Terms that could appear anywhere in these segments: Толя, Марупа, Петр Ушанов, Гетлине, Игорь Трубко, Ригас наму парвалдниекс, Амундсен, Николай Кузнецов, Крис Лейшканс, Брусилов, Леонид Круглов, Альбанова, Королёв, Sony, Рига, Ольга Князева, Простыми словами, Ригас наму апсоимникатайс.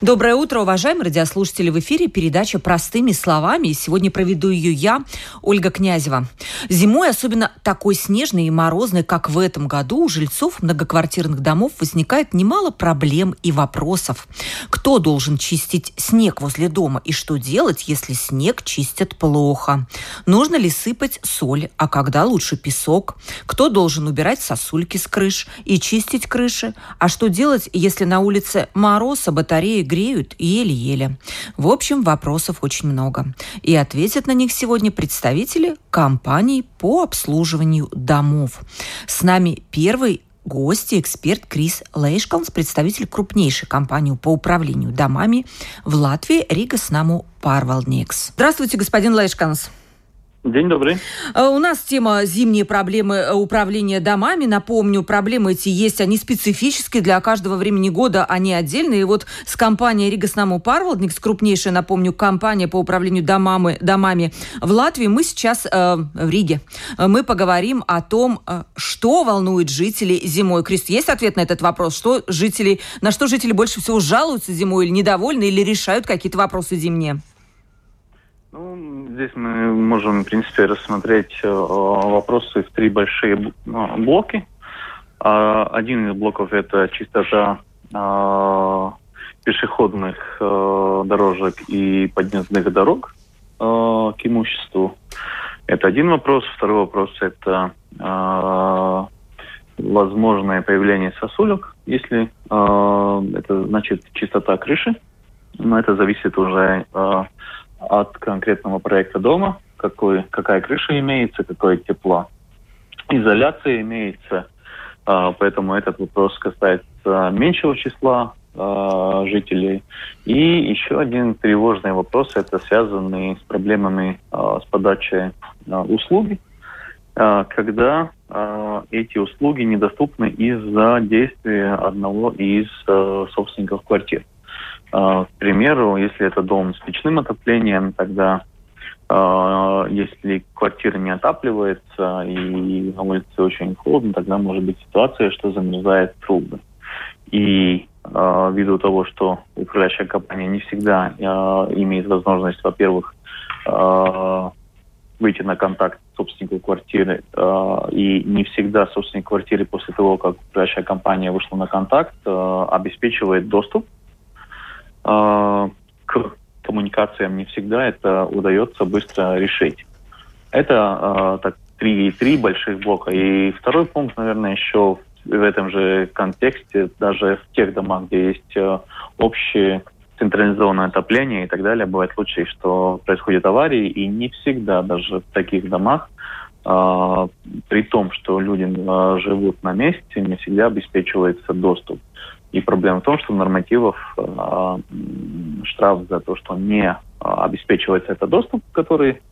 Доброе утро, уважаемые радиослушатели. В эфире передача «Простыми словами». И сегодня проведу ее я, Ольга Князева. Зимой, особенно такой снежной и морозной, как в этом году, у жильцов многоквартирных домов возникает немало проблем и вопросов. Кто должен чистить снег возле дома? И что делать, если снег чистят плохо? Нужно ли сыпать соль? А когда лучше песок? Кто должен убирать сосульки с крыш и чистить крыши? А что делать, если на улице мороз, а батареи греют еле-еле? В общем, вопросов очень много. И ответят на них сегодня представители компаний по обслуживанию домов. С нами первый гость и эксперт Крис Лейшканс, представитель крупнейшей компании по управлению домами в Латвии «Ригас наму парвалдниекс». Здравствуйте, господин Лейшканс. День добрый. У нас тема «Зимние проблемы управления домами». Напомню, проблемы эти есть, они специфические для каждого времени года, они отдельные. И вот с компанией «Ригас наму парвалдниекс», крупнейшая, напомню, компания по управлению домами в Латвии, мы сейчас в Риге. Мы поговорим о том, что волнует жителей зимой. Крис, есть ответ на этот вопрос? На что жители больше всего жалуются зимой, или недовольны, или решают какие-то вопросы зимние? Здесь мы можем, в принципе, рассмотреть вопросы в три большие блоки. Один из блоков – это чистота пешеходных дорожек и подъездных дорог к имуществу. Это один вопрос. Второй вопрос – это возможное появление сосулек, если это значит чистота крыши. Но это зависит уже от конкретного проекта дома, какая крыша имеется, какое тепло. Изоляция имеется, поэтому этот вопрос касается меньшего числа жителей. И еще один тревожный вопрос, это связанный с проблемами с подачей услуги, когда эти услуги недоступны из-за действия одного из собственников квартир. К примеру, если это дом с печным отоплением, тогда если квартира не отапливается и на улице очень холодно, тогда может быть ситуация, что замерзают трубы. И ввиду того, что управляющая компания не всегда имеет возможность, во-первых, выйти на контакт с собственником квартиры, и не всегда собственник квартиры после того, как управляющая компания вышла на контакт, обеспечивает доступ к коммуникациям, не всегда это удается быстро решить. Это три больших блока. И второй пункт, наверное, еще в этом же контексте, даже в тех домах, где есть общее централизованное отопление и так далее, бывают случаи, что происходят аварии, и не всегда даже в таких домах, при том, что люди живут на месте, не всегда обеспечивается доступ. И проблема в том, что нормативов штраф за то, что не обеспечивается этот доступ, который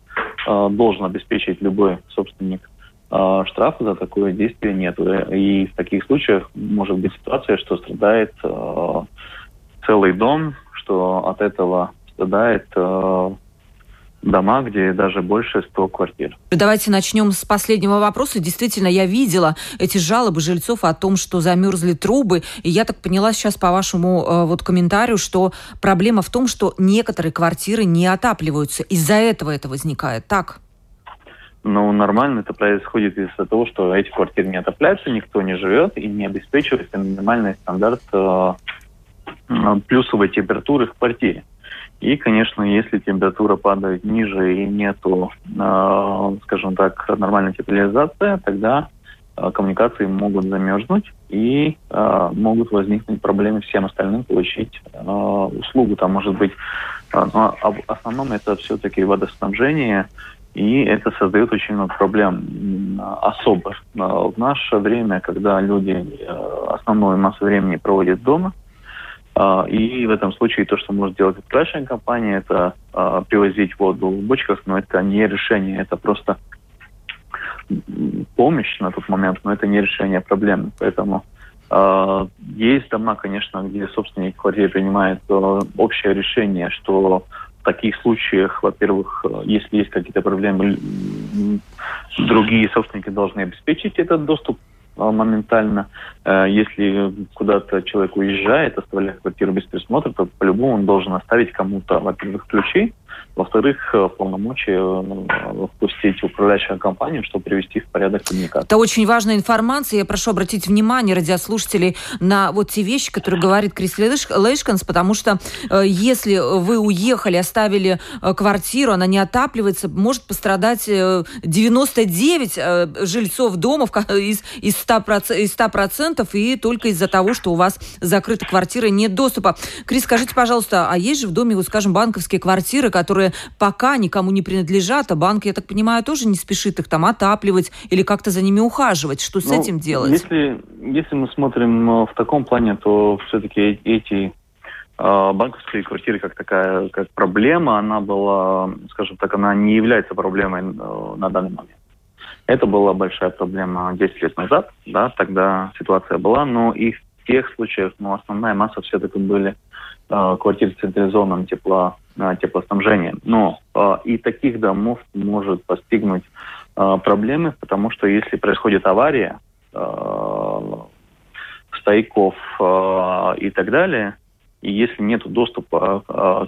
должен обеспечить любой собственник, штрафа за такое действие нет. И в таких случаях может быть ситуация, что страдает целый дом, что от этого страдает дома, где даже больше 100 квартир. Давайте начнем с последнего вопроса. Действительно, я видела эти жалобы жильцов о том, что замерзли трубы. И я так поняла сейчас по вашему комментарию, что проблема в том, что некоторые квартиры не отапливаются. Из-за этого это возникает, так? Нормально это происходит из-за того, что эти квартиры не отапливаются, никто не живет и не обеспечивается минимальный стандарт плюсовой температуры в квартире. И, конечно, если температура падает ниже и нету, скажем так, нормальной теплоизоляции, тогда коммуникации могут замерзнуть и могут возникнуть проблемы всем остальным получить услугу. Там может быть, в основном это все-таки водоснабжение, и это создает очень много проблем. Особо в наше время, когда люди основную массу времени проводят дома. И в этом случае то, что может делать управляющая компания, это привозить воду в бочках, но это не решение, это просто помощь на тот момент, но это не решение проблемы. Поэтому Есть дома, конечно, где собственник квартиры принимает общее решение, что в таких случаях, во-первых, если есть какие-то проблемы, другие собственники должны обеспечить этот доступ моментально. Если куда-то человек уезжает, оставляет квартиру без присмотра, то по-любому он должен оставить кому-то, во-первых, ключи, во-вторых, полномочия впустить управляющую компанию, чтобы привести в порядок коммуникации. Это очень важная информация. Я прошу обратить внимание радиослушателей на вот те вещи, которые говорит Крис Лейшканс, потому что если вы уехали, оставили квартиру, она не отапливается, может пострадать 99 жильцов дома из 100%, и только из-за того, что у вас закрыта квартира, нет доступа. Крис, скажите, пожалуйста, а есть же в доме, вот, скажем, банковские квартиры, которые пока никому не принадлежат, а банк, я так понимаю, тоже не спешит их там отапливать или как-то за ними ухаживать. Что с этим делать? Если мы смотрим в таком плане, то все-таки эти банковские квартиры как проблема, она была, скажем так, она не является проблемой на данный момент. Это была большая проблема 10 лет назад, да, тогда ситуация была, но и в тех случаях, основная масса все-таки были квартиры с централизованным теплоснабжением. Но и таких домов может постигнуть проблемы, потому что если происходит авария, стояков и так далее, и если нет доступа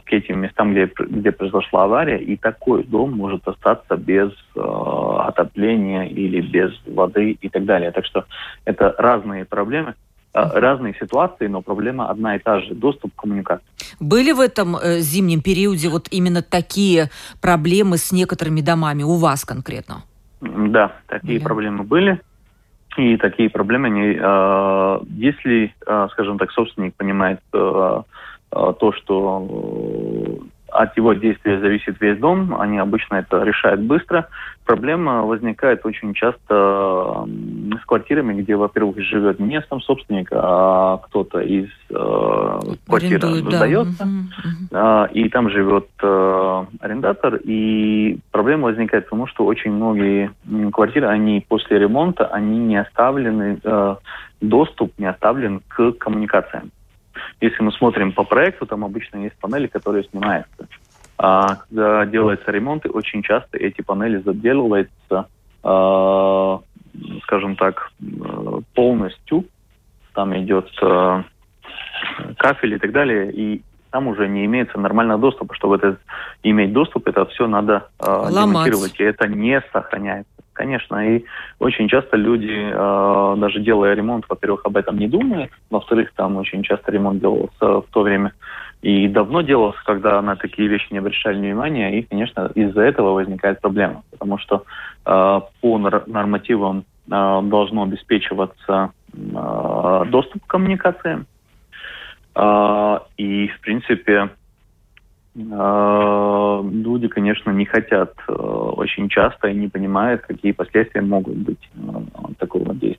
к этим местам, где произошла авария, и такой дом может остаться без отопления или без воды и так далее. Так что это разные проблемы, разные ситуации, но проблема одна и та же – доступ к коммуникации. Были в этом зимнем периоде вот именно такие проблемы с некоторыми домами у вас конкретно? Да, такие проблемы были. И такие проблемы, если, скажем так, собственник понимает то, что от его действия зависит весь дом, они обычно это решают быстро. Проблема возникает очень часто с квартирами, где, во-первых, живет не сам собственник, а кто-то из квартиры сдается, и там живет арендатор. И проблема возникает потому, что очень многие квартиры, они после ремонта, они не оставлены, доступ не оставлен к коммуникациям. Если мы смотрим по проекту, там обычно есть панели, которые снимаются. А когда делаются ремонты, очень часто эти панели заделываются, скажем так, полностью. Там идет кафель и так далее, и там уже не имеется нормального доступа. Чтобы иметь доступ, это все надо демонтировать, и это не сохраняется. Конечно, и очень часто люди, даже делая ремонт, во-первых, об этом не думают, во-вторых, там очень часто ремонт делался в то время и давно делался, когда на такие вещи не обращали внимания, и, конечно, из-за этого возникает проблема, потому что по нормативам должно обеспечиваться доступ к коммуникациям, и, в принципе, люди, конечно, не хотят очень часто и не понимают, какие последствия могут быть такого действия.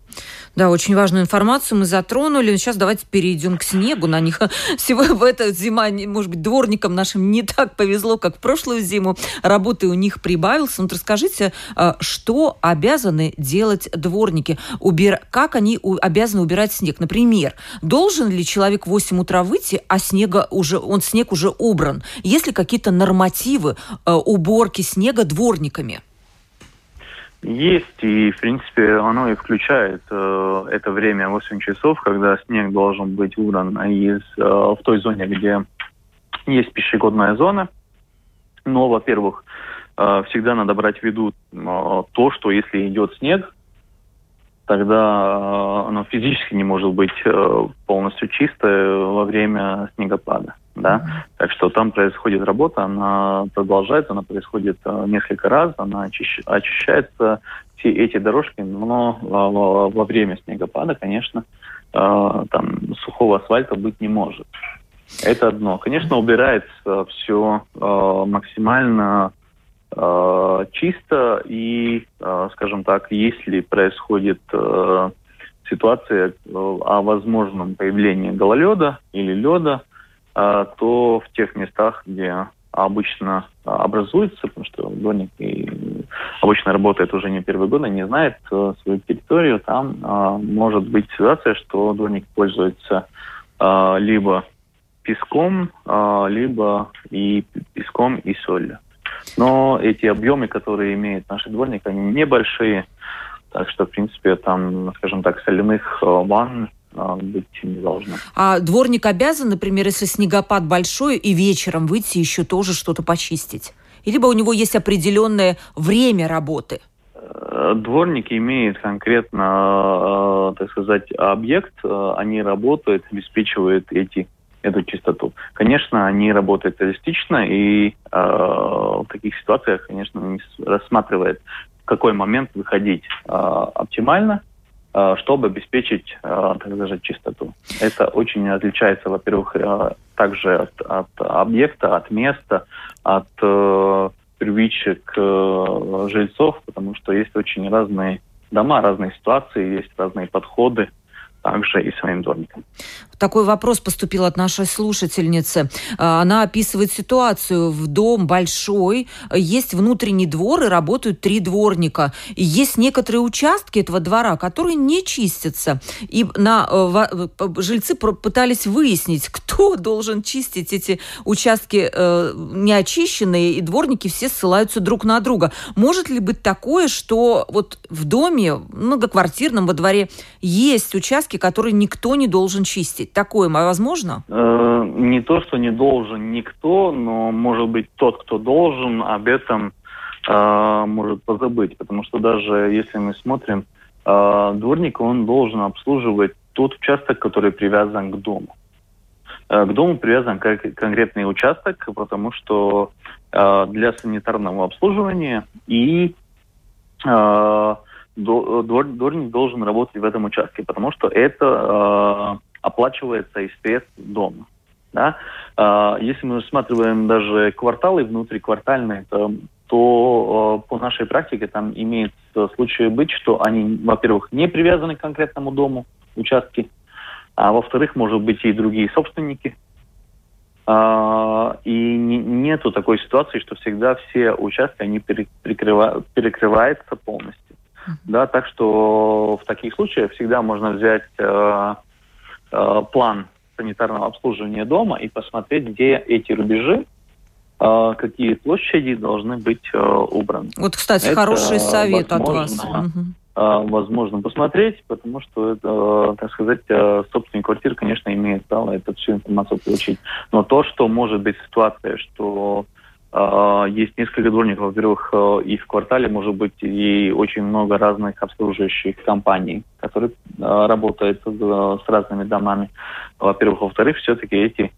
Да, очень важную информацию мы затронули. Сейчас давайте перейдем к снегу. На них сегодня в эту зима, может быть, дворникам нашим не так повезло, как в прошлую зиму. Работы у них прибавилось. Вот расскажите, что обязаны делать дворники? Как они обязаны убирать снег? Например, должен ли человек в 8 утра выйти, а снег уже убран? Есть ли какие-то нормативы уборки снега дворниками? Есть, и, в принципе, оно и включает это время 8 часов, когда снег должен быть убран в той зоне, где есть пешеходная зона. Но, во-первых, всегда надо брать в виду то, что если идет снег, тогда оно физически не может быть полностью чистое во время снегопада. Да? Так что там происходит работа, она продолжается, она происходит несколько раз, она очищается, все эти дорожки, но во время снегопада, конечно, там сухого асфальта быть не может. Это одно. Конечно, убирается все максимально чисто, и, скажем так, если происходит ситуация о возможном появлении гололеда или леда, то в тех местах, где обычно образуется, потому что дворник обычно работает уже не первый год, не знает свою территорию. Там может быть ситуация, что дворник пользуется либо песком, либо и песком, и солью. Но эти объемы, которые имеет наш дворник, они небольшие. Так что, в принципе, там, скажем так, соляных ванн быть не должно. А дворник обязан, например, если снегопад большой, и вечером выйти еще тоже что-то почистить? Либо у него есть определенное время работы? Дворник имеет конкретно, так сказать, объект. Они работают, обеспечивают эту чистоту. Конечно, они работают реалистично, и в таких ситуациях, конечно, не рассматривает, в какой момент выходить оптимально, чтобы обеспечить, так сказать, чистоту. Это очень отличается, во-первых, также от объекта, от места, от привычек жильцов, потому что есть очень разные дома, разные ситуации, есть разные подходы также и своим дворникам. Такой вопрос поступил от нашей слушательницы. Она описывает ситуацию. В дом большой, есть внутренний двор и работают 3 дворника. И есть некоторые участки этого двора, которые не чистятся. И жильцы пытались выяснить, кто должен чистить эти участки неочищенные, и дворники все ссылаются друг на друга. Может ли быть такое, что вот в доме, многоквартирном, во дворе есть участки, которые никто не должен чистить? Такое возможно? Не то, что не должен никто, но, может быть, тот, кто должен, об этом может позабыть. Потому что даже если мы смотрим, дворник, он должен обслуживать тот участок, который привязан к дому. К дому привязан конкретный участок, потому что для санитарного обслуживания и... дворник должен работать в этом участке, потому что это оплачивается из средств дома. Да? Если мы рассматриваем даже кварталы, внутриквартальные, то по нашей практике там имеет случай быть, что они, во-первых, не привязаны к конкретному дому, участки, а во-вторых, может быть, и другие собственники. И нету такой ситуации, что всегда все участки они перекрываются полностью. Да, так что в таких случаях всегда можно взять план санитарного обслуживания дома и посмотреть, где эти рубежи, какие площади должны быть убраны. Вот, кстати, это хороший совет от вас. Возможно посмотреть, потому что, это, так сказать, собственник квартиры, конечно, имеет право эту всю информацию получить. Но то, что может быть ситуация, что... есть несколько дворников, во-первых, и в квартале может быть и очень много разных обслуживающих компаний, которые работают с разными домами. Во-первых, во-вторых, все-таки эти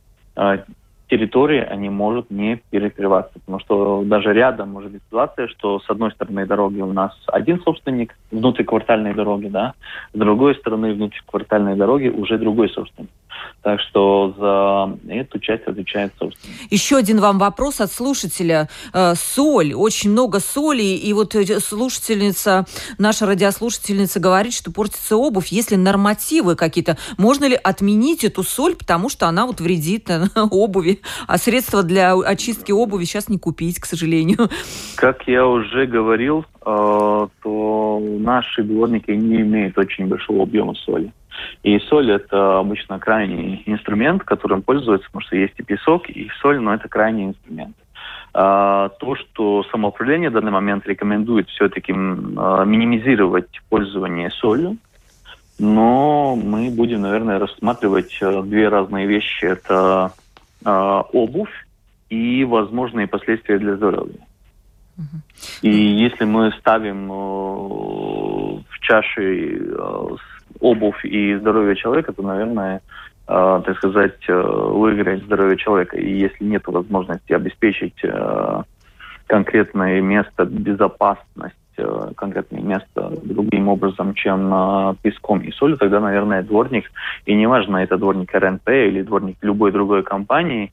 территории, они могут не перекрываться, потому что даже рядом может быть ситуация, что с одной стороны дороги у нас один собственник, внутриквартальной дороги, да, с другой стороны внутриквартальной дороги уже другой собственник. Так что за эту часть отвечает собственник. Еще один вам вопрос от слушателя. Соль. Очень много соли. И вот слушательница, наша радиослушательница говорит, что портится обувь, если нормативы какие-то. Можно ли отменить эту соль, потому что она вот вредит обуви? А средства для очистки обуви сейчас не купить, к сожалению. Как я уже говорил, то наши дворники не имеют очень большого объема соли. И соль – это обычно крайний инструмент, которым пользуются, потому что есть и песок, и соль, но это крайний инструмент. То, что самоуправление в данный момент рекомендует все-таки минимизировать пользование солью, но мы будем, наверное, рассматривать 2 разные вещи – это обувь и возможные последствия для здоровья. И если мы ставим в чаши обувь и здоровье человека, то, наверное, так сказать, выиграет здоровье человека. И если нет возможности обеспечить конкретное место, безопасность, конкретное место другим образом, чем песком и солью, тогда, наверное, дворник, и неважно, это дворник РНП или дворник любой другой компании,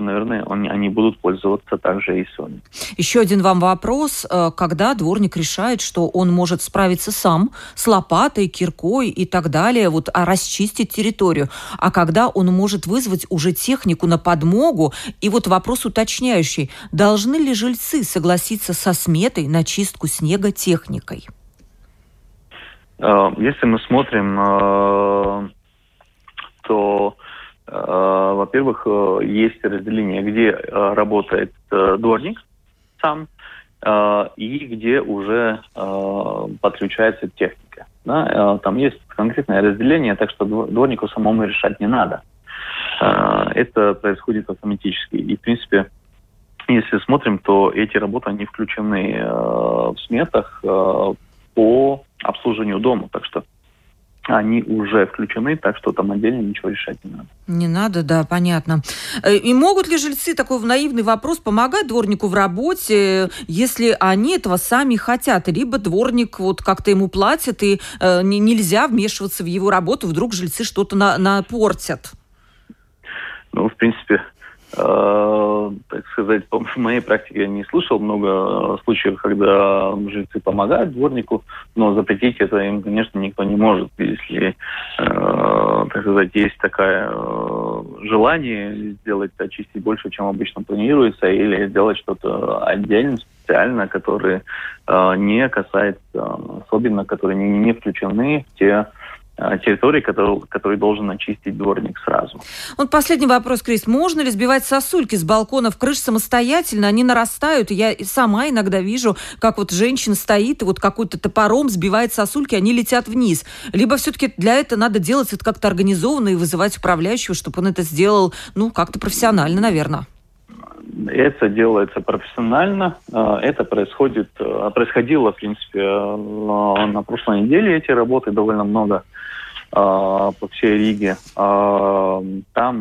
наверное, они будут пользоваться также и Sony. Еще один вам вопрос. Когда дворник решает, что он может справиться сам с лопатой, киркой и так далее, вот, а расчистить территорию, а когда он может вызвать уже технику на подмогу? И вот вопрос уточняющий. Должны ли жильцы согласиться со сметой на чистку снега техникой? Если мы смотрим, то, во-первых, есть разделение, где работает дворник сам и где уже подключается техника. Да? Там есть конкретное разделение, так что дворнику самому решать не надо. Это происходит автоматически. И, в принципе, если смотрим, то эти работы, они включены в сметах по обслуживанию дома. Так что они уже включены, так что там отдельно ничего решать не надо. Не надо, да, понятно. И могут ли жильцы, такой наивный вопрос, помогать дворнику в работе, если они этого сами хотят? Либо дворник вот как-то ему платит, и нельзя вмешиваться в его работу, вдруг жильцы что-то напортят? Ну, в принципе, так сказать, по моей практике я не слышал много случаев, когда жильцы помогают дворнику, но запретить это им, конечно, никто не может. Если, так сказать, есть такое желание сделать, очистить больше, чем обычно планируется, или сделать что-то отдельно, специально, которое не касается, особенно, которые не включены в те территории, который должен очистить дворник сразу. Вот последний вопрос, Крис. Можно ли сбивать сосульки с балконов крыш самостоятельно? Они нарастают. Я сама иногда вижу, как вот женщина стоит и вот какой-то топором сбивает сосульки, они летят вниз. Либо все-таки для этого надо делать это как-то организованно и вызывать управляющего, чтобы он это сделал, ну, как-то профессионально, наверное. Это делается профессионально. Это происходило, в принципе, на прошлой неделе. Эти работы довольно много по всей Риге. Там,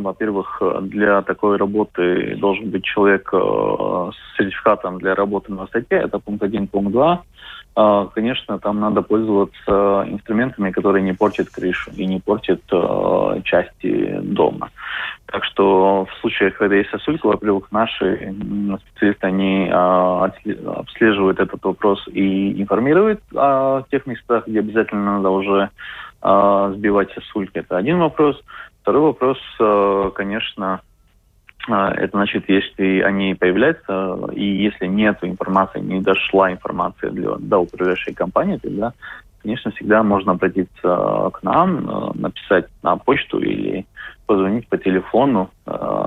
во-первых, для такой работы должен быть человек с сертификатом для работы на высоте. Это пункт 1, пункт 2. Конечно, там надо пользоваться инструментами, которые не портят крышу и не портят части дома. Так что в случае, когда есть сосулька, во-первых, наши специалисты, они обслеживают этот вопрос и информируют о тех местах, где обязательно надо уже сбивать сосульки. Это один вопрос. Второй вопрос, конечно, это значит, если они появляются, и если нет информации, не дошла информация до управляющей компании, тогда, конечно, всегда можно обратиться к нам, написать на почту или позвонить по телефону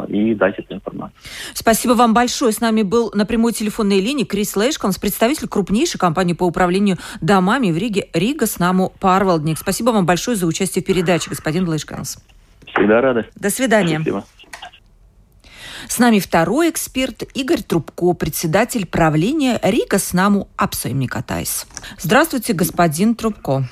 и дать эту информацию. Спасибо вам большое. С нами был на прямой телефонной линии Крис Лейшканс, представитель крупнейшей компании по управлению домами в Риге «Ригас наму парвалдниекс». Спасибо вам большое за участие в передаче, господин Лейшканс. Всегда рада. До свидания. Спасибо. С нами второй эксперт Игорь Трубко, председатель правления «Ригас наму апсоимникатайс». Здравствуйте, господин Трубко.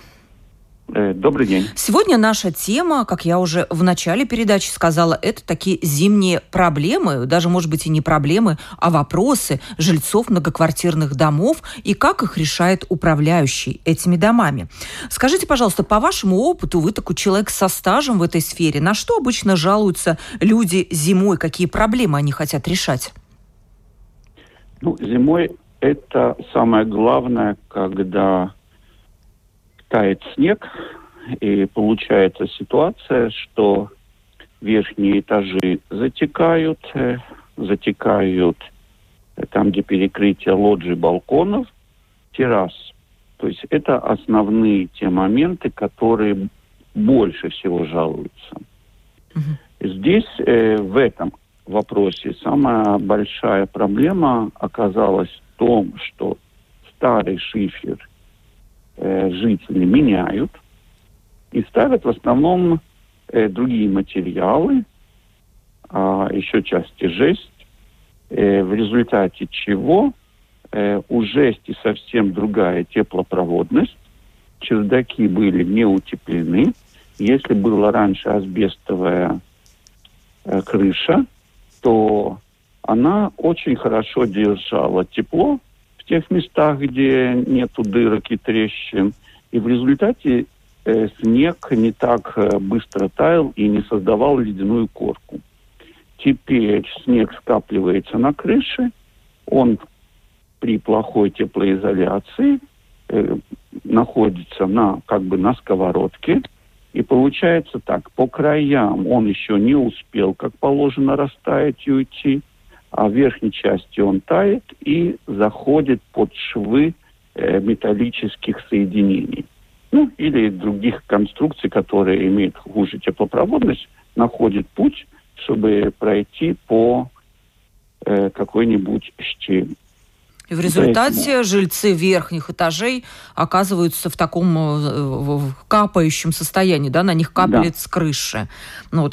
Добрый день. Сегодня наша тема, как я уже в начале передачи сказала, это такие зимние проблемы, даже, может быть, и не проблемы, а вопросы жильцов многоквартирных домов и как их решает управляющий этими домами. Скажите, пожалуйста, по вашему опыту, вы такой человек со стажем в этой сфере, на что обычно жалуются люди зимой, какие проблемы они хотят решать? Ну, зимой это самое главное, когда тает снег, и получается ситуация, что верхние этажи затекают там, где перекрытие лоджий, балконов, террас. То есть это основные те моменты, которые больше всего жалуются. Угу. Здесь, в этом вопросе, самая большая проблема оказалась в том, что старый шифер жители меняют и ставят в основном другие материалы, еще части жесть, в результате чего у жести совсем другая теплопроводность, чердаки были не утеплены. Если была раньше асбестовая крыша, то она очень хорошо держала тепло в тех местах, где нету дырок и трещин. И в результате снег не так быстро таял и не создавал ледяную корку. Теперь снег скапливается на крыше, он при плохой теплоизоляции находится на сковородке, и получается так, по краям он еще не успел, как положено, растаять и уйти, а в верхней части он тает и заходит под швы металлических соединений. Или других конструкций, которые имеют хуже теплопроводность, находит путь, чтобы пройти по какой-нибудь щели. И в результате жильцы верхних этажей оказываются в таком капающем состоянии, на них каплет с крыши.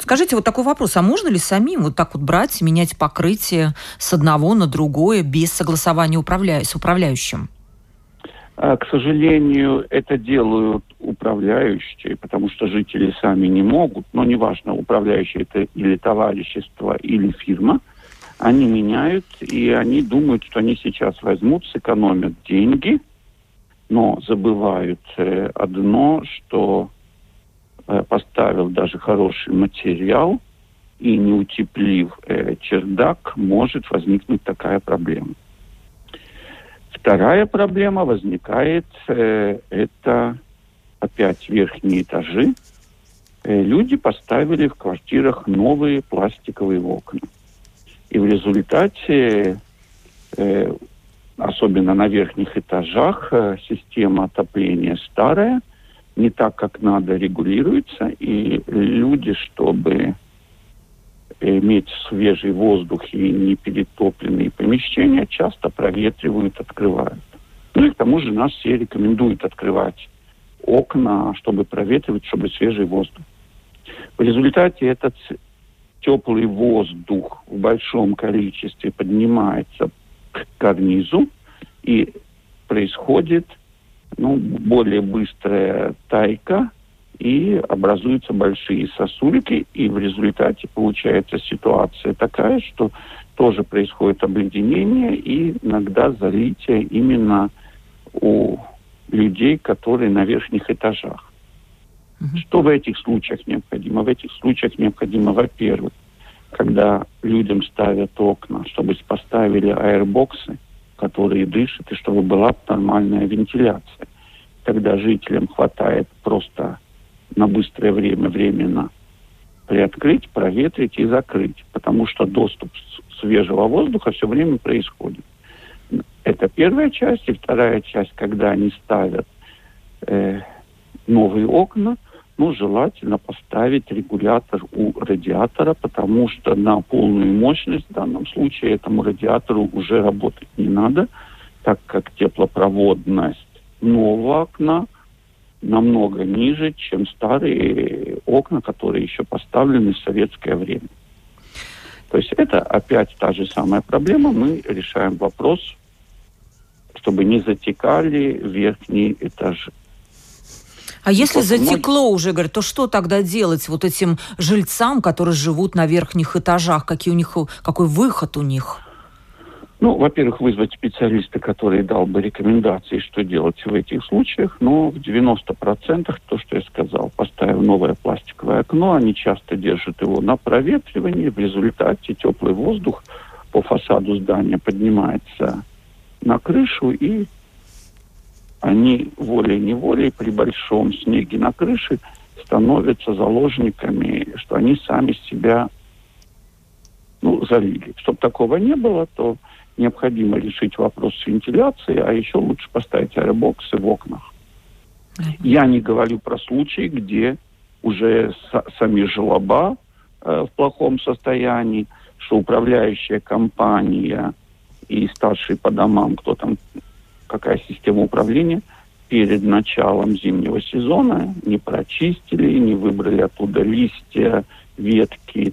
Скажите, такой вопрос, а можно ли самим брать и менять покрытие с одного на другое без согласования с управляющим? К сожалению, это делают управляющие, потому что жители сами не могут, но неважно, управляющие это или товарищество, или фирма, они меняют, и они думают, что они сейчас возьмут, сэкономят деньги, но забывают одно, что поставил даже хороший материал, и не утеплив чердак, может возникнуть такая проблема. Вторая проблема возникает, это опять верхние этажи. Люди поставили в квартирах новые пластиковые окна. И в результате, особенно на верхних этажах, система отопления старая, не так, как надо, регулируется. И люди, чтобы иметь свежий воздух и не перетопленные помещения, часто проветривают, открывают. И к тому же нас все рекомендуют открывать окна, чтобы проветривать, чтобы свежий воздух. В результате этот теплый воздух в большом количестве поднимается к карнизу, и происходит более быстрая тайка, и образуются большие сосульки, и в результате получается ситуация такая, что тоже происходит обледенение и иногда залитие именно у людей, которые на верхних этажах. Что в этих случаях необходимо? В этих случаях необходимо, во-первых, когда людям ставят окна, чтобы поставили аэрбоксы, которые дышат, и чтобы была нормальная вентиляция. Когда жителям хватает просто на быстрое время временно приоткрыть, проветрить и закрыть, потому что доступ свежего воздуха все время происходит. Это первая часть. И вторая часть, когда они ставят новые окна, желательно поставить регулятор у радиатора, потому что на полную мощность в данном случае этому радиатору уже работать не надо, так как теплопроводность нового окна намного ниже, чем старые окна, которые еще поставлены в советское время. То есть это опять та же самая проблема. Мы решаем вопрос, чтобы не затекали верхние этажи. А если затекло уже, говорят, то что тогда делать этим жильцам, которые живут на верхних этажах? Какой выход у них? Во-первых, вызвать специалиста, который дал бы рекомендации, что делать в этих случаях, но в 90% то, что я сказал, поставив новое пластиковое окно, они часто держат его на проветривании, в результате теплый воздух по фасаду здания поднимается на крышу, и они волей-неволей при большом снеге на крыше становятся заложниками, что они сами себя залили. Чтобы такого не было, то необходимо решить вопрос с вентиляцией, а еще лучше поставить аэробоксы в окнах. Я не говорю про случаи, где уже сами желоба в плохом состоянии, что управляющая компания и старшие по домам, какая система управления, перед началом зимнего сезона не прочистили, не выбрали оттуда листья, ветки,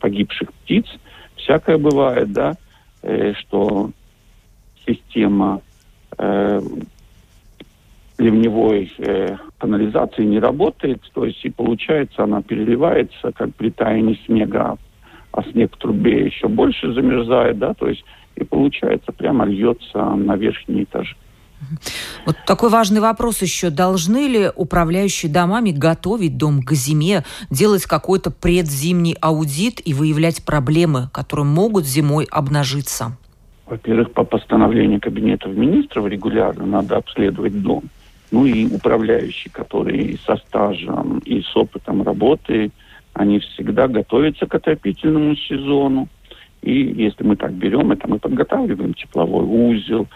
погибших птиц. Всякое бывает, что система ливневой канализации не работает, то есть и получается, она переливается, как при таянии снега, а снег в трубе еще больше замерзает, то есть и получается, прямо льется на верхние этажи. Вот такой важный вопрос еще. Должны ли управляющие домами готовить дом к зиме, делать какой-то предзимний аудит и выявлять проблемы, которые могут зимой обнажиться? Во-первых, по постановлению Кабинета министров регулярно надо обследовать дом. Ну и управляющие, которые со стажем и с опытом работы, они всегда готовятся к отопительному сезону. И если мы так берем это, мы подготавливаем тепловой узел,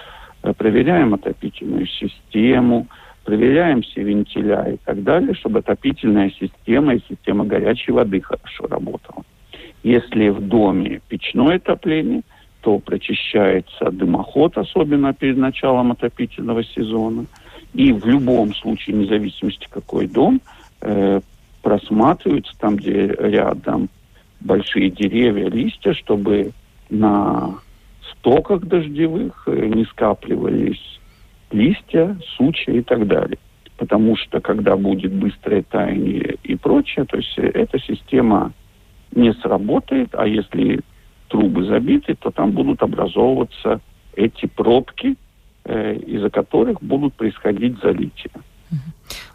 проверяем отопительную систему, проверяем все вентиля и так далее, чтобы отопительная система и система горячей воды хорошо работала. Если в доме печное отопление, то прочищается дымоход, особенно перед началом отопительного сезона. И в любом случае, вне зависимости какой дом, просматриваются там, где рядом большие деревья, листья, чтобы на стоках дождевых не скапливались листья, сучья и так далее. Потому что, когда будет быстрое таяние и прочее, то есть эта система не сработает, а если трубы забиты, то там будут образовываться эти пробки, из-за которых будут происходить залития.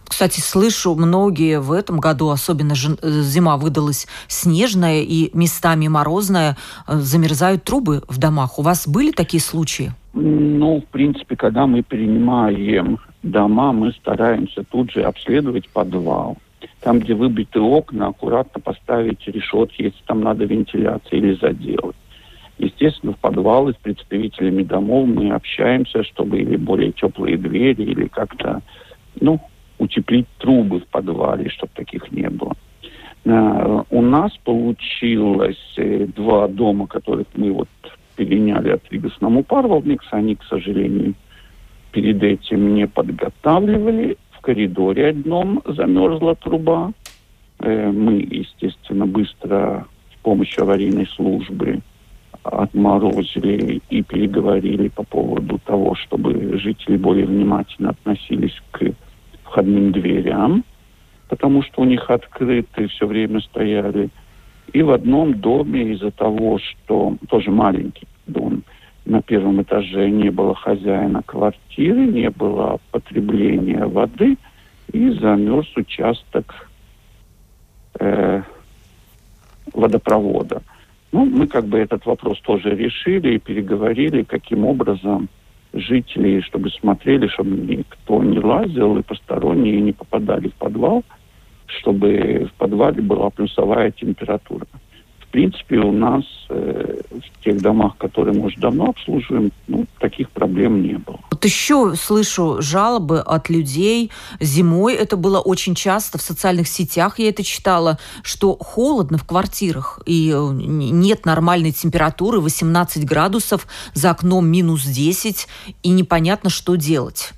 Кстати, слышу, многие в этом году, особенно зима выдалась снежная и местами морозная, замерзают трубы в домах. У вас были такие случаи? Ну, в принципе, когда мы принимаем дома, мы стараемся тут же обследовать подвал. Там, где выбиты окна, аккуратно поставить решетки, если там надо вентиляция или заделать. Естественно, в подвалы с представителями домов мы общаемся, чтобы или более теплые двери, или как-то, утеплить трубы в подвале, чтобы таких не было. У нас получилось 2 дома, которых мы переняли от Ригас наму парвалдниекс. Они, к сожалению, перед этим не подготавливали. В коридоре одном замерзла труба. Мы, естественно, быстро с помощью аварийной службы отморозили и переговорили по поводу того, чтобы жители более внимательно относились к входным дверям, потому что у них открыты все время стояли. И в одном доме из-за того, что тоже маленький дом, на первом этаже не было хозяина квартиры, не было потребления воды, и замерз участок водопровода. Мы этот вопрос тоже решили и переговорили, каким образом жители, чтобы смотрели, чтобы никто не лазил и посторонние не попадали в подвал, чтобы в подвале была плюсовая температура. В принципе, у нас в тех домах, которые мы уже давно обслуживаем, таких проблем не было. Еще слышу жалобы от людей. Зимой это было очень часто. В социальных сетях я это читала, что холодно в квартирах и нет нормальной температуры. 18 градусов, за окном минус 10. И непонятно, что делать.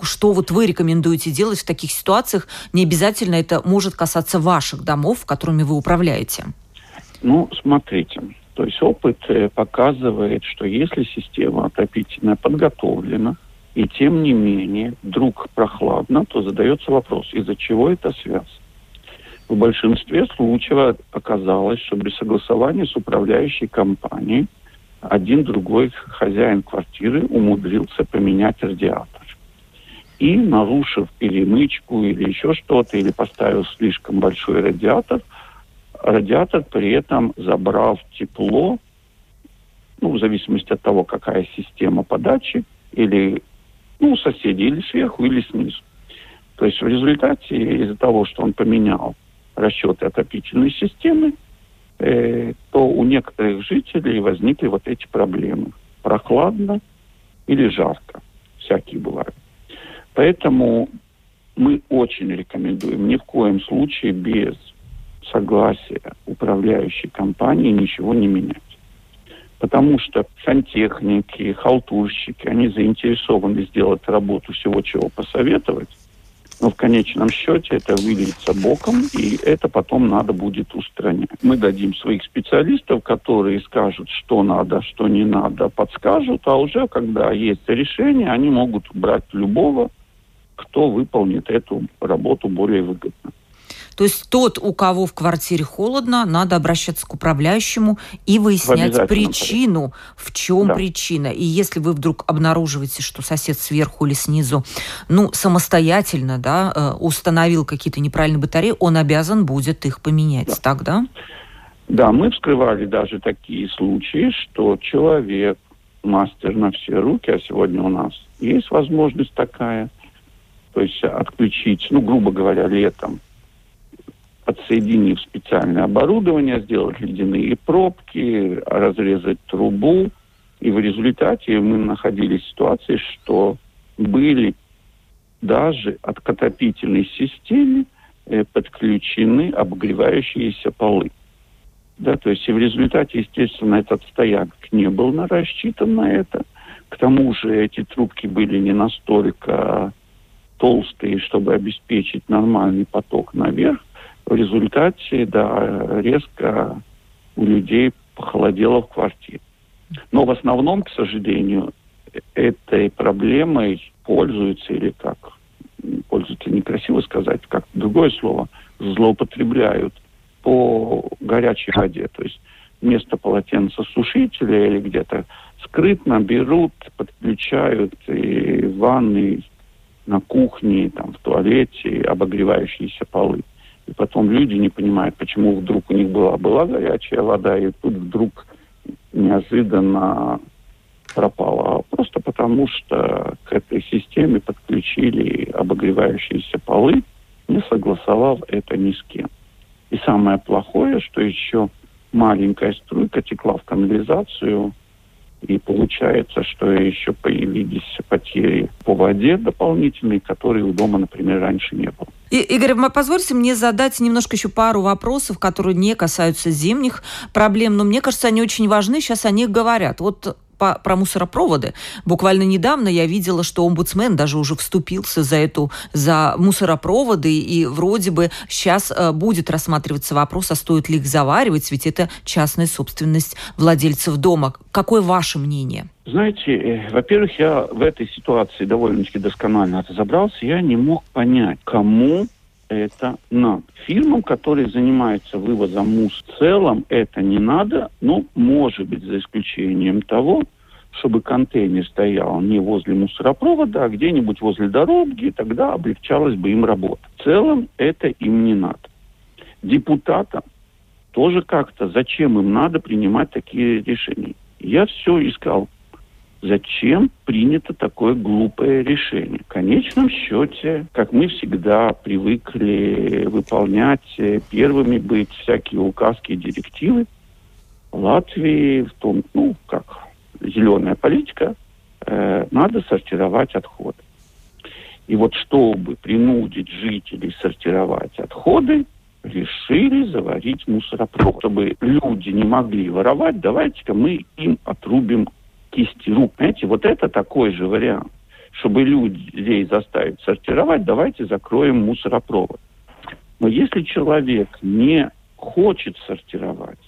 Что вы рекомендуете делать в таких ситуациях? Не обязательно это может касаться ваших домов, которыми вы управляете. Смотрите, то есть опыт показывает, что если система отопительная подготовлена, и тем не менее вдруг прохладно, то задается вопрос, из-за чего это связано. В большинстве случаев оказалось, что без согласования с управляющей компанией один-другой хозяин квартиры умудрился поменять радиатор. И, нарушив перемычку или еще что-то, или поставил слишком большой радиатор, при этом забрал тепло, в зависимости от того, какая система подачи, или соседи, или сверху, или снизу. То есть в результате, из-за того, что он поменял расчеты отопительной системы, то у некоторых жителей возникли эти проблемы. Прохладно или жарко. Всякие бывают. Поэтому мы очень рекомендуем ни в коем случае без согласия управляющей компании ничего не менять. Потому что сантехники, халтурщики, они заинтересованы сделать работу всего, чего посоветовать, но в конечном счете это выльется боком, и это потом надо будет устранять. Мы дадим своих специалистов, которые скажут, что надо, что не надо, подскажут, а уже когда есть решение, они могут брать любого, кто выполнит эту работу более выгодно. То есть тот, у кого в квартире холодно, надо обращаться к управляющему и выяснять причину, в чем причина. И если вы вдруг обнаруживаете, что сосед сверху или снизу, ну, самостоятельно, да, установил какие-то неправильные батареи, он обязан будет их поменять, так, да? Да, мы вскрывали даже такие случаи, что человек, мастер на все руки, а сегодня у нас есть возможность такая, то есть отключить, ну, грубо говоря, летом, подсоединив специальное оборудование, сделать ледяные пробки, разрезать трубу, и в результате мы находились в ситуации, что были даже от отопительной системы подключены обогревающиеся полы. Да, то есть и в результате, естественно, этот стояк не был рассчитан на это. К тому же эти трубки были не настолько толстые, чтобы обеспечить нормальный поток наверх. В результате, да, резко у людей похолодело в квартире. Но в основном, к сожалению, этой проблемой пользуются, или как, пользуются некрасиво сказать, как другое слово, злоупотребляют по горячей воде. То есть вместо полотенцесушителя или где-то скрытно берут, подключают и в ванной, на кухне, там, в туалете обогревающиеся полы. И потом люди не понимают, почему вдруг у них была горячая вода, и тут вдруг неожиданно пропала. Просто потому, что к этой системе подключили обогревающиеся полы, не согласовав это ни с кем. И самое плохое, что еще маленькая струйка текла в канализацию, и получается, что еще появились потери по воде дополнительные, которые у дома, например, раньше не было. Игорь, позвольте мне задать немножко еще пару вопросов, которые не касаются зимних проблем, но мне кажется, они очень важны, сейчас о них говорят. Вот про мусоропроводы. Буквально недавно я видела, что омбудсмен даже уже вступился за мусоропроводы, и вроде бы сейчас будет рассматриваться вопрос, а стоит ли их заваривать, ведь это частная собственность владельцев дома. Какое ваше мнение? Знаете, во-первых, я в этой ситуации довольно-таки досконально разобрался, я не мог понять, кому это надо. Фирмам, которые занимаются вывозом мусора, в целом это не надо, но, может быть, за исключением того, чтобы контейнер стоял не возле мусоропровода, а где-нибудь возле дороги, тогда облегчалась бы им работа. В целом это им не надо. Депутатам тоже как-то, зачем им надо принимать такие решения? Я все искал. Зачем принято такое глупое решение? В конечном счете, как мы всегда привыкли выполнять, первыми быть всякие указки и директивы, в Латвии, в том, ну, как зеленая политика, надо сортировать отходы. И вот чтобы принудить жителей сортировать отходы, решили заварить мусоропровод. Чтобы люди не могли воровать, давайте-ка мы им отрубим кисти рук. Понимаете, вот это такой же вариант. Чтобы людей заставить сортировать, давайте закроем мусоропровод. Но если человек не хочет сортировать,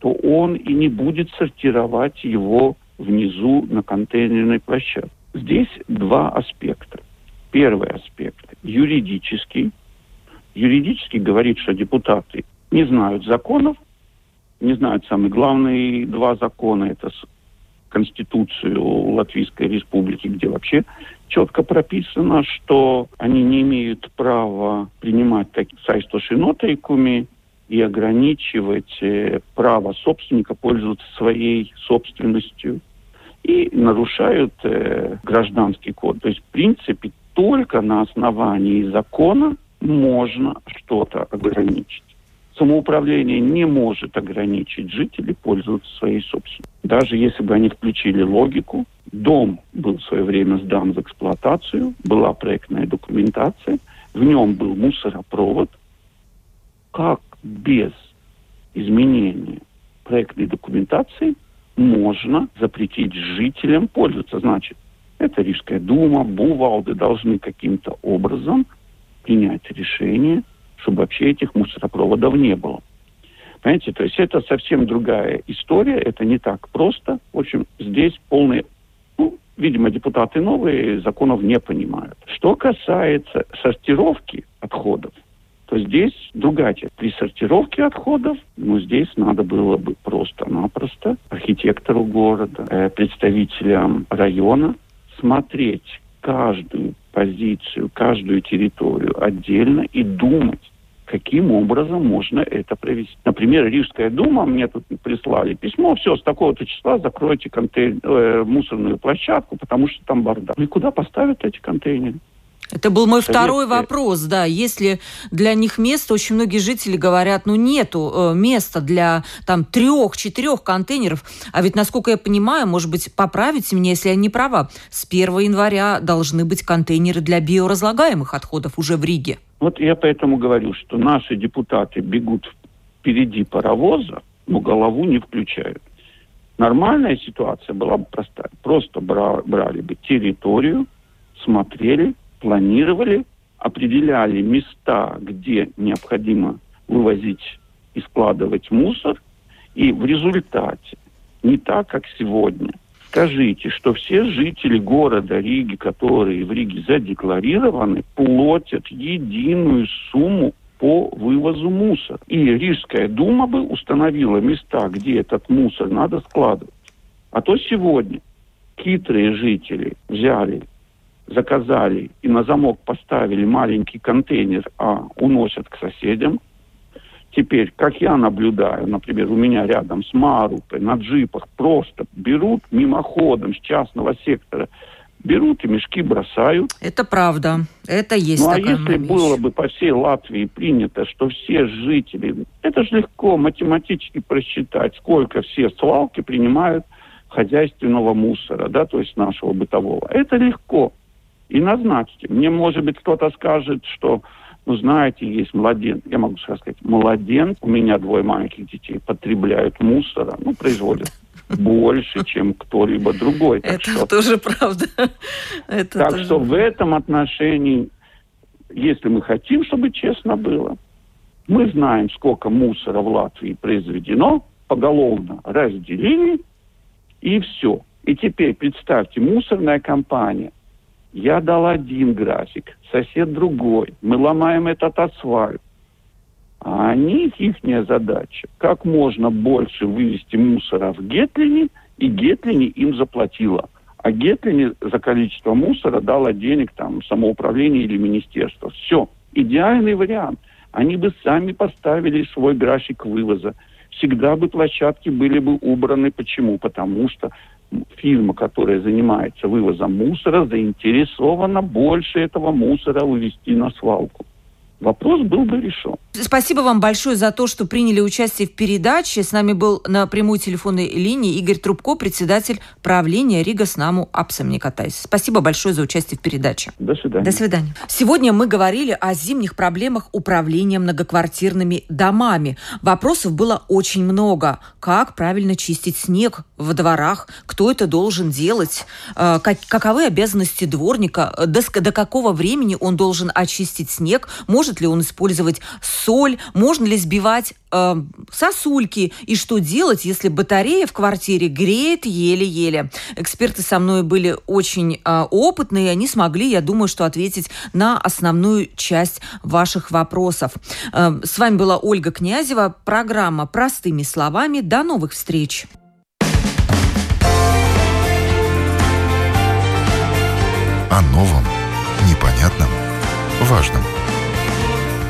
то он и не будет сортировать его внизу на контейнерной площадке. Здесь два аспекта. Первый аспект – юридический. Юридический говорит, что депутаты не знают законов, не знают самые главные два закона – это Конституцию Латвийской Республики, где вообще четко прописано, что они не имеют права принимать такие саистосы нотайкуми и ограничивать право собственника пользоваться своей собственностью, и нарушают гражданский кодекс. То есть, в принципе, только на основании закона можно что-то ограничить. Самоуправление не может ограничить жителей пользоваться своей собственностью. Даже если бы они включили логику, дом был в свое время сдан в эксплуатацию, была проектная документация, в нем был мусоропровод. Как без изменения проектной документации можно запретить жителям пользоваться? Значит, это Рижская дума, бувалды должны каким-то образом принять решение, чтобы вообще этих мусоропроводов не было. Понимаете, то есть это совсем другая история, это не так просто. В общем, здесь полный, ну, видимо, депутаты новые, законов не понимают. Что касается сортировки отходов, то здесь другая тема. При сортировке отходов, здесь надо было бы просто-напросто архитектору города, представителям района смотреть каждую позицию, каждую территорию отдельно и думать, каким образом можно это провести. Например, Рижская дума, мне тут прислали письмо, все, с такого-то числа закройте мусорную площадку, потому что там бардак. И куда поставят эти контейнеры? Это был мой второй вопрос, да. Если для них место, очень многие жители говорят, нету места для там 3-4 контейнеров. А ведь, насколько я понимаю, может быть, поправите меня, если я не права, с 1 января должны быть контейнеры для биоразлагаемых отходов уже в Риге. Я поэтому говорю, что наши депутаты бегут впереди паровоза, но голову не включают. Нормальная ситуация была бы простая. Просто брали бы территорию, смотрели, планировали, определяли места, где необходимо вывозить и складывать мусор, и в результате, не так, как сегодня, скажите, что все жители города Риги, которые в Риге задекларированы, платят единую сумму по вывозу мусора. И Рижская дума бы установила места, где этот мусор надо складывать. А то сегодня хитрые жители взяли, заказали и на замок поставили маленький контейнер, а уносят к соседям. Теперь, как я наблюдаю, например, у меня рядом с Марупой на джипах просто берут мимоходом с частного сектора, берут и мешки бросают. Это правда, это есть такая вещь. А если было бы по всей Латвии принято, что все жители, это же легко математически просчитать, сколько все свалки принимают хозяйственного мусора, да, то есть нашего бытового. Это легко. И назначьте. Мне, может быть, кто-то скажет, что, знаете, есть младенец. Я могу сказать, младенец, у меня 2 маленьких детей, потребляют мусора, производят больше, чем кто-либо другой. Это тоже правда. Так что в этом отношении, если мы хотим, чтобы честно было, мы знаем, сколько мусора в Латвии произведено, поголовно разделили, и все. И теперь представьте, мусорная компания. Я дал один график, сосед другой. Мы ломаем этот асфальт. А они, ихняя задача, как можно больше вывести мусора в Гетлине, и Гетлине им заплатила. А Гетлине за количество мусора дала денег самоуправление или министерство. Все. Идеальный вариант. Они бы сами поставили свой график вывоза. Всегда бы площадки были бы убраны. Почему? Потому что фирма, которая занимается вывозом мусора, заинтересована больше этого мусора увезти на свалку. Вопрос был бы решен. Спасибо вам большое за то, что приняли участие в передаче. С нами был на прямой телефонной линии Игорь Трубко, председатель правления Ригас наму парвалдниекс. Спасибо большое за участие в передаче. До свидания. До свидания. Сегодня мы говорили о зимних проблемах управления многоквартирными домами. Вопросов было очень много. Как правильно чистить снег во дворах? Кто это должен делать? Каковы обязанности дворника? До какого времени он должен очистить снег? Может ли он использовать соль? Можно ли сбивать сосульки? И что делать, если батарея в квартире греет еле-еле? Эксперты со мной были очень опытные. Они смогли, я думаю, что ответить на основную часть ваших вопросов. С вами была Ольга Князева. Программа «Простыми словами». До новых встреч! О новом, непонятном, важном.